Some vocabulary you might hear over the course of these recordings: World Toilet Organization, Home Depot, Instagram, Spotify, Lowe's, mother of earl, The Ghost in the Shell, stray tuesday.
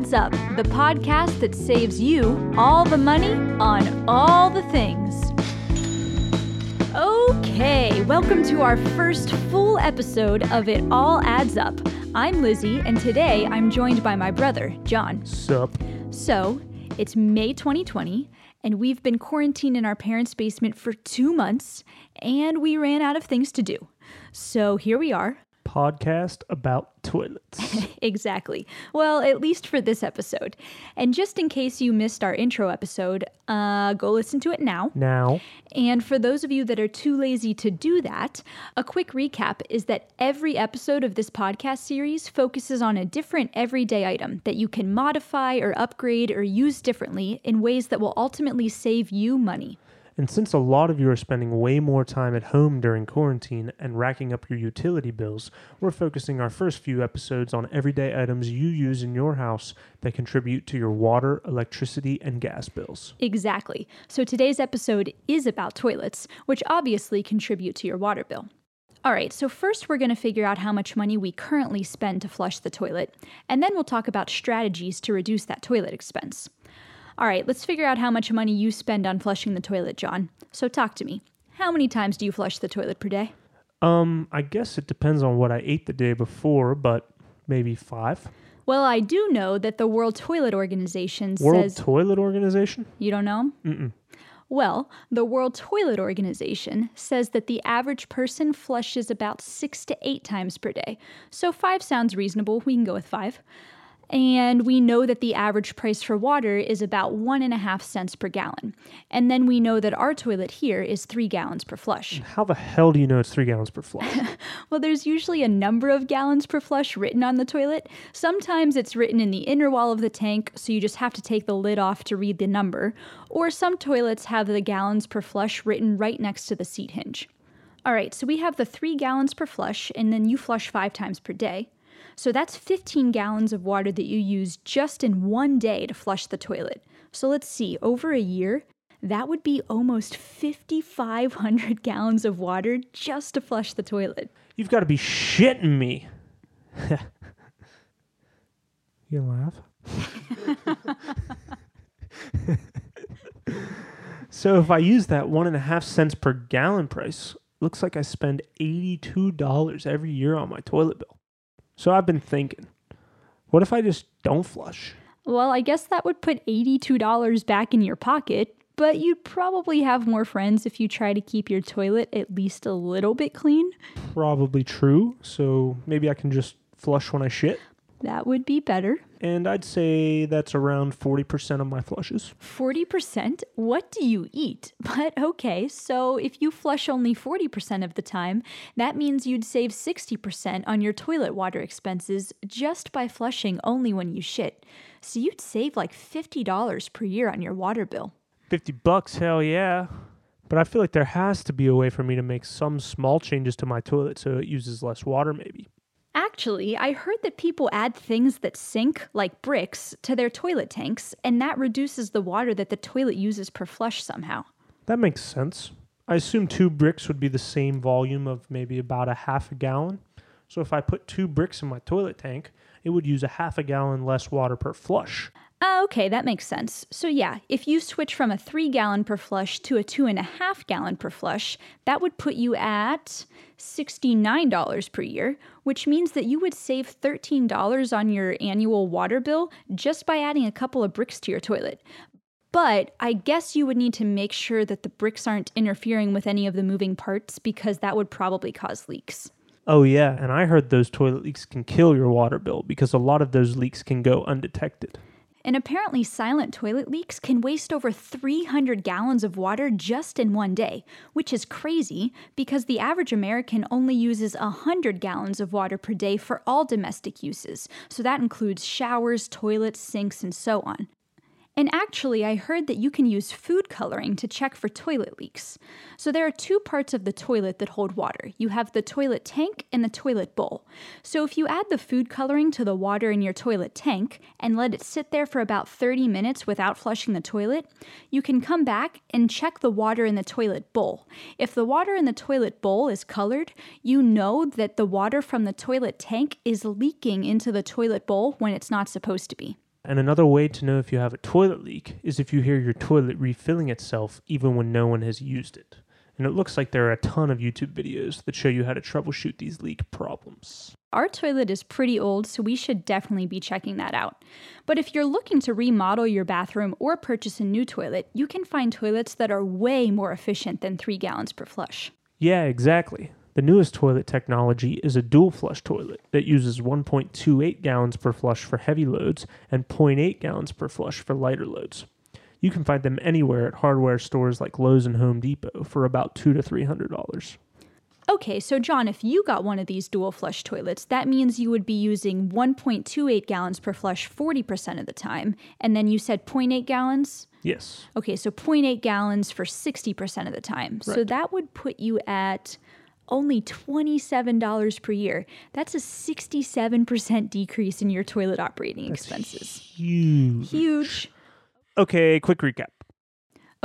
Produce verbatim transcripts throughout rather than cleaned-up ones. Adds Up, the podcast that saves you all the money on all the things. Okay, welcome to our first full episode of It All Adds Up. I'm Lizzie, and today I'm joined by my brother, John. Sup. So, it's May twenty twenty, and we've been quarantined in our parents' basement for two months, and we ran out of things to do. So here we are. Podcast about toilets. Exactly. Well, at least for this episode. And just in case you missed our intro episode, uh, go listen to it now. Now. And for those of you that are too lazy to do that, a quick recap is that every episode of this podcast series focuses on a different everyday item that you can modify or upgrade or use differently in ways that will ultimately save you money. And since a lot of you are spending way more time at home during quarantine and racking up your utility bills, we're focusing our first few episodes on everyday items you use in your house that contribute to your water, electricity, and gas bills. Exactly. So today's episode is about toilets, which obviously contribute to your water bill. All right, so first we're going to figure out how much money we currently spend to flush the toilet, and then we'll talk about strategies to reduce that toilet expense. All right, let's figure out how much money you spend on flushing the toilet, John. So talk to me. How many times do you flush the toilet per day? Um, I guess it depends on what I ate the day before, but maybe five. Well, I do know that the World Toilet Organization says... World Toilet Organization? You don't know? Mm-mm. Well, the World Toilet Organization says that the average person flushes about six to eight times per day. So five sounds reasonable. We can go with five. And we know that the average price for water is about one and a half cents per gallon. And then we know that our toilet here is three gallons per flush. How the hell do you know it's three gallons per flush? Well, there's usually a number of gallons per flush written on the toilet. Sometimes it's written in the inner wall of the tank, so you just have to take the lid off to read the number. Or some toilets have the gallons per flush written right next to the seat hinge. All right, so we have the three gallons per flush, and then you flush five times per day. So that's fifteen gallons of water that you use just in one day to flush the toilet. So let's see, over a year, that would be almost fifty-five hundred gallons of water just to flush the toilet. You've got to be shitting me. You laugh? So if I use that one and a half cents per gallon price, looks like I spend eighty-two dollars every year on my toilet bill. So I've been thinking, what if I just don't flush? Well, I guess that would put eighty-two dollars back in your pocket, but you'd probably have more friends if you try to keep your toilet at least a little bit clean. Probably true. So maybe I can just flush when I shit. That would be better. And I'd say that's around forty percent of my flushes. forty percent? What do you eat? But okay, so if you flush only forty percent of the time, that means you'd save sixty percent on your toilet water expenses just by flushing only when you shit. So you'd save like fifty dollars per year on your water bill. fifty bucks, hell yeah. But I feel like there has to be a way for me to make some small changes to my toilet so it uses less water maybe. Actually, I heard that people add things that sink, like bricks, to their toilet tanks, and that reduces the water that the toilet uses per flush somehow. That makes sense. I assume two bricks would be the same volume of maybe about a half a gallon. So if I put two bricks in my toilet tank, it would use a half a gallon less water per flush. Uh, okay, that makes sense. So yeah, if you switch from a three gallon per flush to a two and a half gallon per flush, that would put you at sixty-nine dollars per year, which means that you would save thirteen dollars on your annual water bill just by adding a couple of bricks to your toilet. But I guess you would need to make sure that the bricks aren't interfering with any of the moving parts because that would probably cause leaks. Oh yeah, and I heard those toilet leaks can kill your water bill because a lot of those leaks can go undetected. And apparently silent toilet leaks can waste over three hundred gallons of water just in one day, which is crazy because the average American only uses one hundred gallons of water per day for all domestic uses. So that includes showers, toilets, sinks, and so on. And actually, I heard that you can use food coloring to check for toilet leaks. So there are two parts of the toilet that hold water. You have the toilet tank and the toilet bowl. So if you add the food coloring to the water in your toilet tank and let it sit there for about thirty minutes without flushing the toilet, you can come back and check the water in the toilet bowl. If the water in the toilet bowl is colored, you know that the water from the toilet tank is leaking into the toilet bowl when it's not supposed to be. And another way to know if you have a toilet leak is if you hear your toilet refilling itself even when no one has used it. And it looks like there are a ton of YouTube videos that show you how to troubleshoot these leak problems. Our toilet is pretty old, so we should definitely be checking that out. But if you're looking to remodel your bathroom or purchase a new toilet, you can find toilets that are way more efficient than three gallons per flush. Yeah, exactly. The newest toilet technology is a dual flush toilet that uses one point two eight gallons per flush for heavy loads and zero point eight gallons per flush for lighter loads. You can find them anywhere at hardware stores like Lowe's and Home Depot for about two hundred to three hundred dollars. Okay, so John, if you got one of these dual flush toilets, that means you would be using one point two eight gallons per flush forty percent of the time, and then you said zero point eight gallons? Yes. Okay, so zero point eight gallons for sixty percent of the time. Right. So that would put you at only twenty-seven dollars per year. That's a sixty-seven percent decrease in your toilet operating That's expenses. Huge. Huge. Okay, quick recap.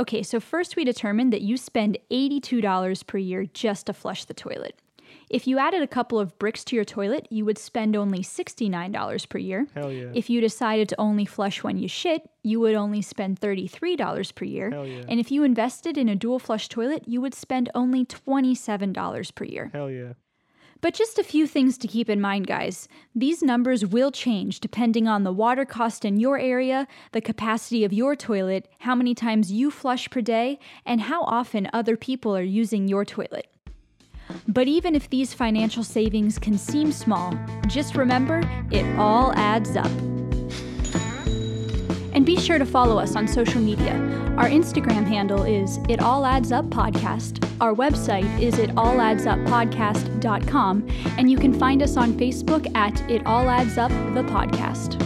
Okay, so first we determined that you spend eighty-two dollars per year just to flush the toilet. If you added a couple of bricks to your toilet, you would spend only sixty-nine dollars per year. Hell yeah. If you decided to only flush when you shit, you would only spend thirty-three dollars per year. Hell yeah. And if you invested in a dual flush toilet, you would spend only twenty-seven dollars per year. Hell yeah. But just a few things to keep in mind, guys. These numbers will change depending on the water cost in your area, the capacity of your toilet, how many times you flush per day, and how often other people are using your toilet. But even if these financial savings can seem small, just remember, it all adds up. And be sure to follow us on social media. Our Instagram handle is It All Adds Up Podcast. Our website is it all adds up podcast dot com. And you can find us on Facebook at It All Adds Up The Podcast.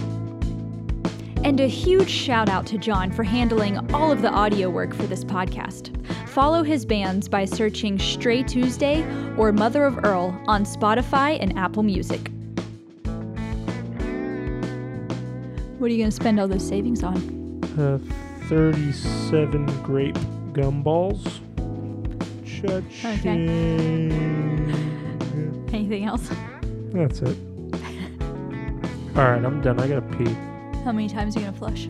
And a huge shout out to John for handling all of the audio work for this podcast. Follow his bands by searching Stray Tuesday or Mother of Earl on Spotify and Apple Music. What are you going to spend all those savings on? Uh, thirty-seven grape gumballs. Cha-ching. Okay. Anything else? That's it. All right, I'm done. I got to pee. How many times are you going to flush?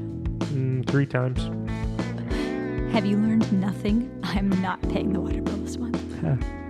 Mm, three times. Have you learned nothing? I'm not paying the water bill this month.